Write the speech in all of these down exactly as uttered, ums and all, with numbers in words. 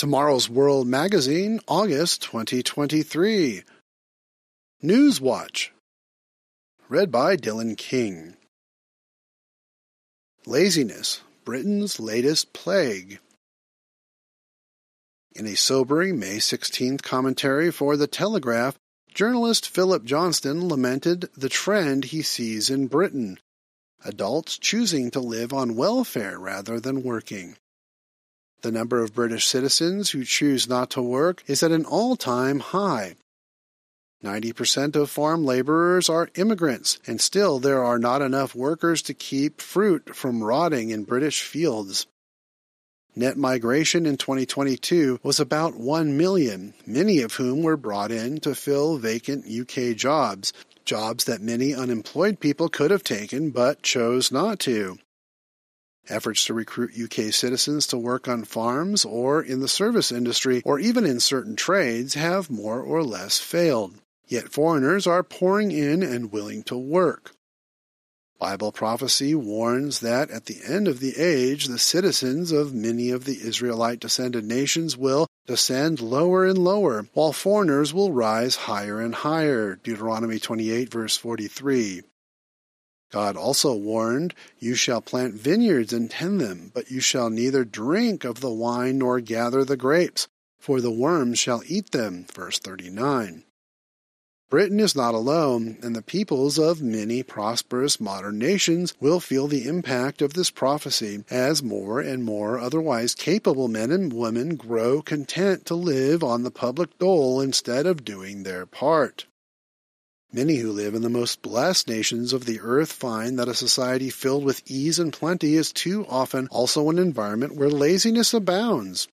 Tomorrow's World Magazine, August twenty twenty-three. NewsWatch, read by Dylan King. Laziness, Britain's latest plague. In a sobering May sixteenth commentary for The Telegraph, journalist Philip Johnston lamented the trend he sees in Britain, adults choosing to live on welfare rather than working. The number of British citizens who choose not to work is at an all-time high. ninety percent of farm laborers are immigrants, and still there are not enough workers to keep fruit from rotting in British fields. Net migration in twenty twenty-two was about one million, many of whom were brought in to fill vacant U K jobs, jobs that many unemployed people could have taken but chose not to. Efforts to recruit U K citizens to work on farms or in the service industry or even in certain trades have more or less failed. Yet foreigners are pouring in and willing to work. Bible prophecy warns that at the end of the age, the citizens of many of the Israelite-descended nations will descend lower and lower, while foreigners will rise higher and higher. Deuteronomy twenty-eight, verse forty-three. God also warned, "You shall plant vineyards and tend them, but you shall neither drink of the wine nor gather the grapes, for the worm shall eat them." Verse thirty-nine. Britain is not alone, and the peoples of many prosperous modern nations will feel the impact of this prophecy as more and more otherwise capable men and women grow content to live on the public dole instead of doing their part. Many who live in the most blessed nations of the earth find that a society filled with ease and plenty is too often also an environment where laziness abounds.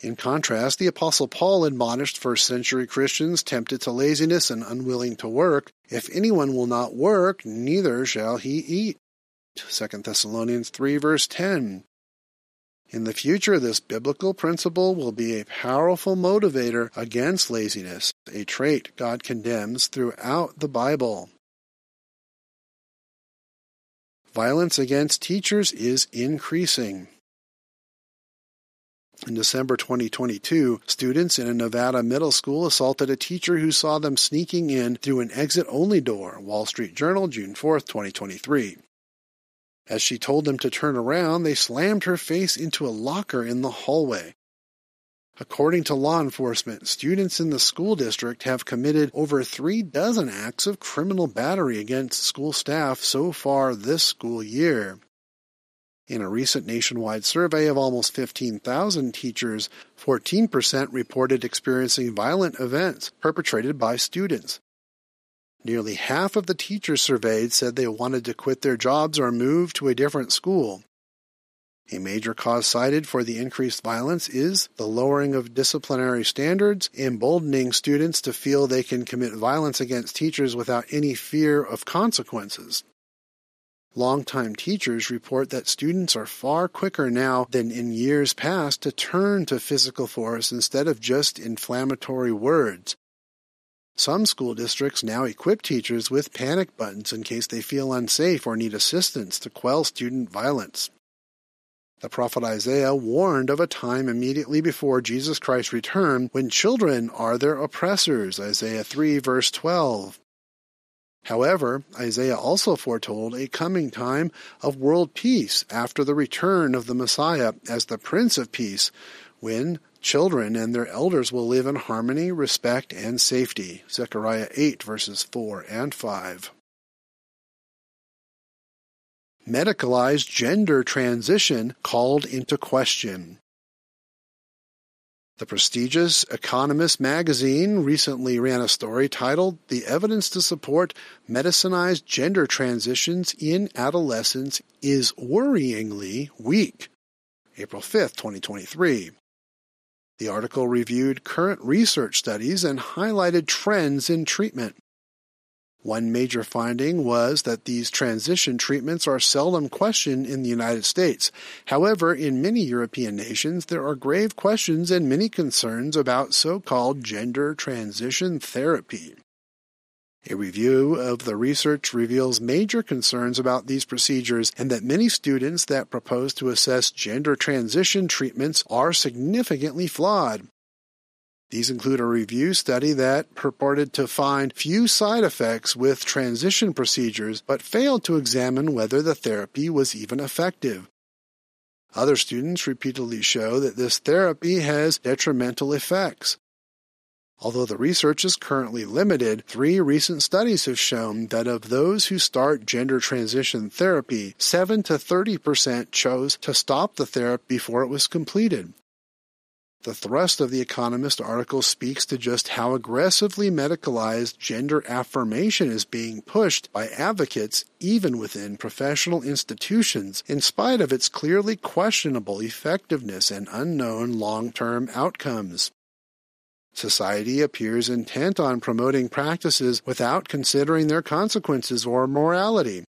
In contrast, the Apostle Paul admonished first-century Christians tempted to laziness and unwilling to work, "If anyone will not work, neither shall he eat." Second Thessalonians three, verse ten. In the future, this biblical principle will be a powerful motivator against laziness, a trait God condemns throughout the Bible. Violence against teachers is increasing. In December twenty twenty-two, students in a Nevada middle school assaulted a teacher who saw them sneaking in through an exit-only door. Wall Street Journal, June fourth, twenty twenty-three. As she told them to turn around, they slammed her face into a locker in the hallway. According to law enforcement, students in the school district have committed over three dozen acts of criminal battery against school staff so far this school year. In a recent nationwide survey of almost fifteen thousand teachers, fourteen percent reported experiencing violent events perpetrated by students. Nearly half of the teachers surveyed said they wanted to quit their jobs or move to a different school. A major cause cited for the increased violence is the lowering of disciplinary standards, emboldening students to feel they can commit violence against teachers without any fear of consequences. Longtime teachers report that students are far quicker now than in years past to turn to physical force instead of just inflammatory words. Some school districts now equip teachers with panic buttons in case they feel unsafe or need assistance to quell student violence. The prophet Isaiah warned of a time immediately before Jesus Christ's return when children are their oppressors, Isaiah three, verse twelve. However, Isaiah also foretold a coming time of world peace after the return of the Messiah as the Prince of Peace, when children and their elders will live in harmony, respect, and safety. Zechariah eight, verses four and five. Medicalized gender transition called into question. The prestigious Economist magazine recently ran a story titled, "The Evidence to Support Medicinized Gender Transitions in Adolescence is Worryingly Weak," April fifth, twenty twenty-three. The article reviewed current research studies and highlighted trends in treatment. One major finding was that these transition treatments are seldom questioned in the United States. However, in many European nations, there are grave questions and many concerns about so-called gender transition therapy. A review of the research reveals major concerns about these procedures and that many students that propose to assess gender transition treatments are significantly flawed. These include a review study that purported to find few side effects with transition procedures, but failed to examine whether the therapy was even effective. Other students repeatedly show that this therapy has detrimental effects. Although the research is currently limited, three recent studies have shown that of those who start gender transition therapy, seven to thirty percent chose to stop the therapy before it was completed. The thrust of The Economist article speaks to just how aggressively medicalized gender affirmation is being pushed by advocates even within professional institutions, in spite of its clearly questionable effectiveness and unknown long-term outcomes. Society appears intent on promoting practices without considering their consequences or morality.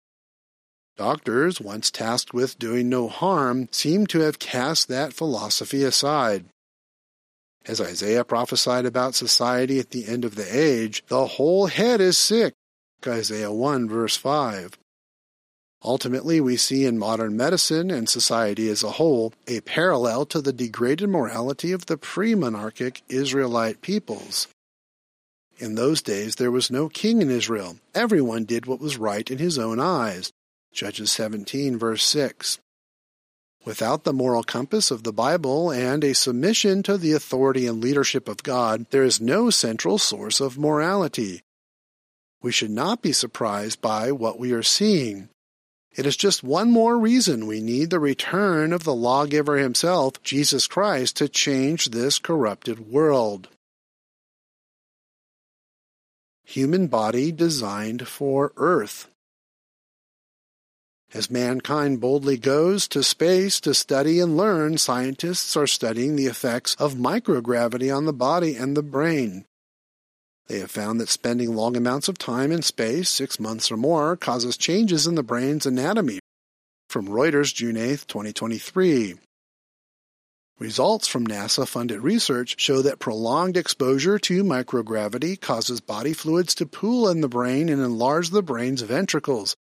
Doctors, once tasked with doing no harm, seem to have cast that philosophy aside. As Isaiah prophesied about society at the end of the age, the whole head is sick, Isaiah one, verse five. Ultimately, we see in modern medicine and society as a whole a parallel to the degraded morality of the pre-monarchic Israelite peoples. In those days, there was no king in Israel. Everyone did what was right in his own eyes, Judges seventeen, verse six. Without the moral compass of the Bible and a submission to the authority and leadership of God, there is no central source of morality. We should not be surprised by what we are seeing. It is just one more reason we need the return of the lawgiver himself, Jesus Christ, to change this corrupted world. Human body designed for Earth. As mankind boldly goes to space to study and learn, scientists are studying the effects of microgravity on the body and the brain. They have found that spending long amounts of time in space, six months or more, causes changes in the brain's anatomy. From Reuters, June eighth, twenty twenty-three. Results from NASA-funded research show that prolonged exposure to microgravity causes body fluids to pool in the brain and enlarge the brain's ventricles.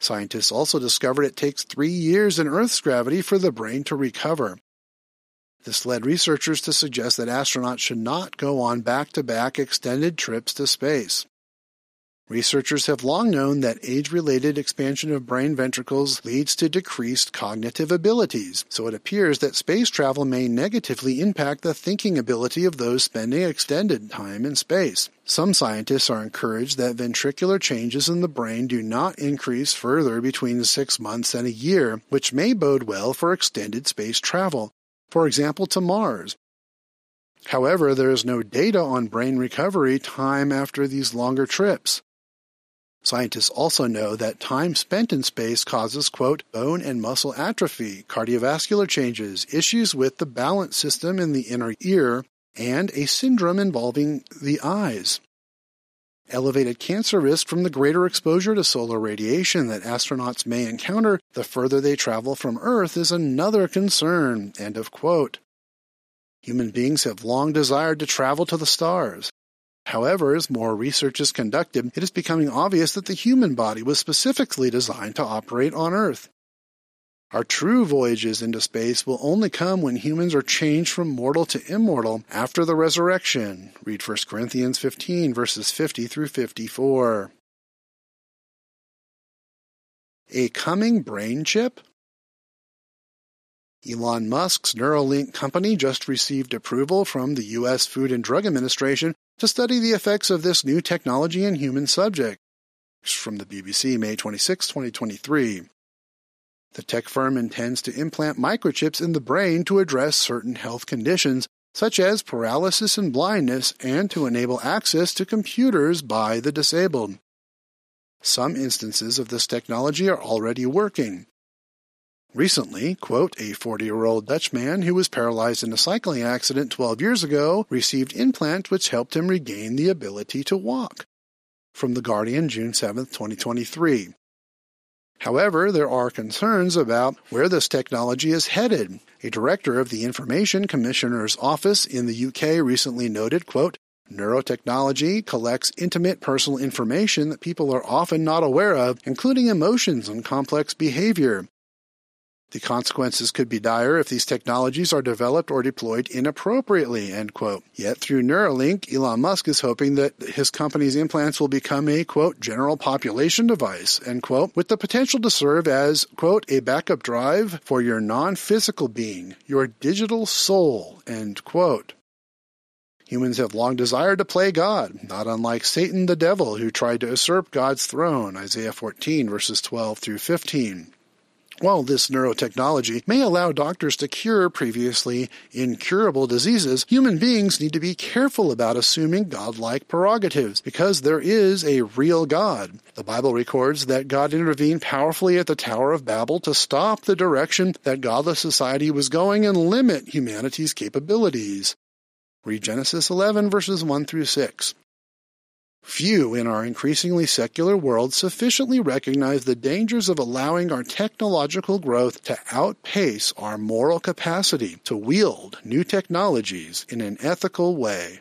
Scientists also discovered it takes three years in Earth's gravity for the brain to recover. This led researchers to suggest that astronauts should not go on back-to-back extended trips to space. Researchers have long known that age-related expansion of brain ventricles leads to decreased cognitive abilities, so it appears that space travel may negatively impact the thinking ability of those spending extended time in space. Some scientists are encouraged that ventricular changes in the brain do not increase further between six months and a year, which may bode well for extended space travel, for example to Mars. However, there is no data on brain recovery time after these longer trips. Scientists also know that time spent in space causes, quote, bone and muscle atrophy, cardiovascular changes, issues with the balance system in the inner ear, and a syndrome involving the eyes. Elevated cancer risk from the greater exposure to solar radiation that astronauts may encounter the further they travel from Earth is another concern, end of quote. Human beings have long desired to travel to the stars. However, as more research is conducted, it is becoming obvious that the human body was specifically designed to operate on Earth. Our true voyages into space will only come when humans are changed from mortal to immortal after the resurrection. Read First Corinthians fifteen, verses fifty through fifty-four. A coming brain chip? Elon Musk's Neuralink company just received approval from the U S Food and Drug Administration to study the effects of this new technology in human subjects. From the B B C, May twenty-sixth, twenty twenty-three. The tech firm intends to implant microchips in the brain to address certain health conditions, such as paralysis and blindness, and to enable access to computers by the disabled. Some instances of this technology are already working. Recently, quote, a forty-year-old Dutchman who was paralyzed in a cycling accident twelve years ago received implants which helped him regain the ability to walk. From The Guardian, June seventh, twenty twenty-three. However, there are concerns about where this technology is headed. A director of the Information Commissioner's Office in the U K recently noted, quote, Neurotechnology collects intimate personal information that people are often not aware of, including emotions and complex behavior. The consequences could be dire if these technologies are developed or deployed inappropriately, end quote. Yet through Neuralink, Elon Musk is hoping that his company's implants will become a, quote, general population device, end quote, with the potential to serve as, quote, a backup drive for your non-physical being, your digital soul, end quote. Humans have long desired to play God, not unlike Satan the devil, who tried to usurp God's throne, Isaiah fourteen, verses twelve through fifteen. While this neurotechnology may allow doctors to cure previously incurable diseases, human beings need to be careful about assuming godlike prerogatives, because there is a real God. The Bible records that God intervened powerfully at the Tower of Babel to stop the direction that godless society was going and limit humanity's capabilities. Read Genesis eleven, verses one through six. Few in our increasingly secular world sufficiently recognize the dangers of allowing our technological growth to outpace our moral capacity to wield new technologies in an ethical way.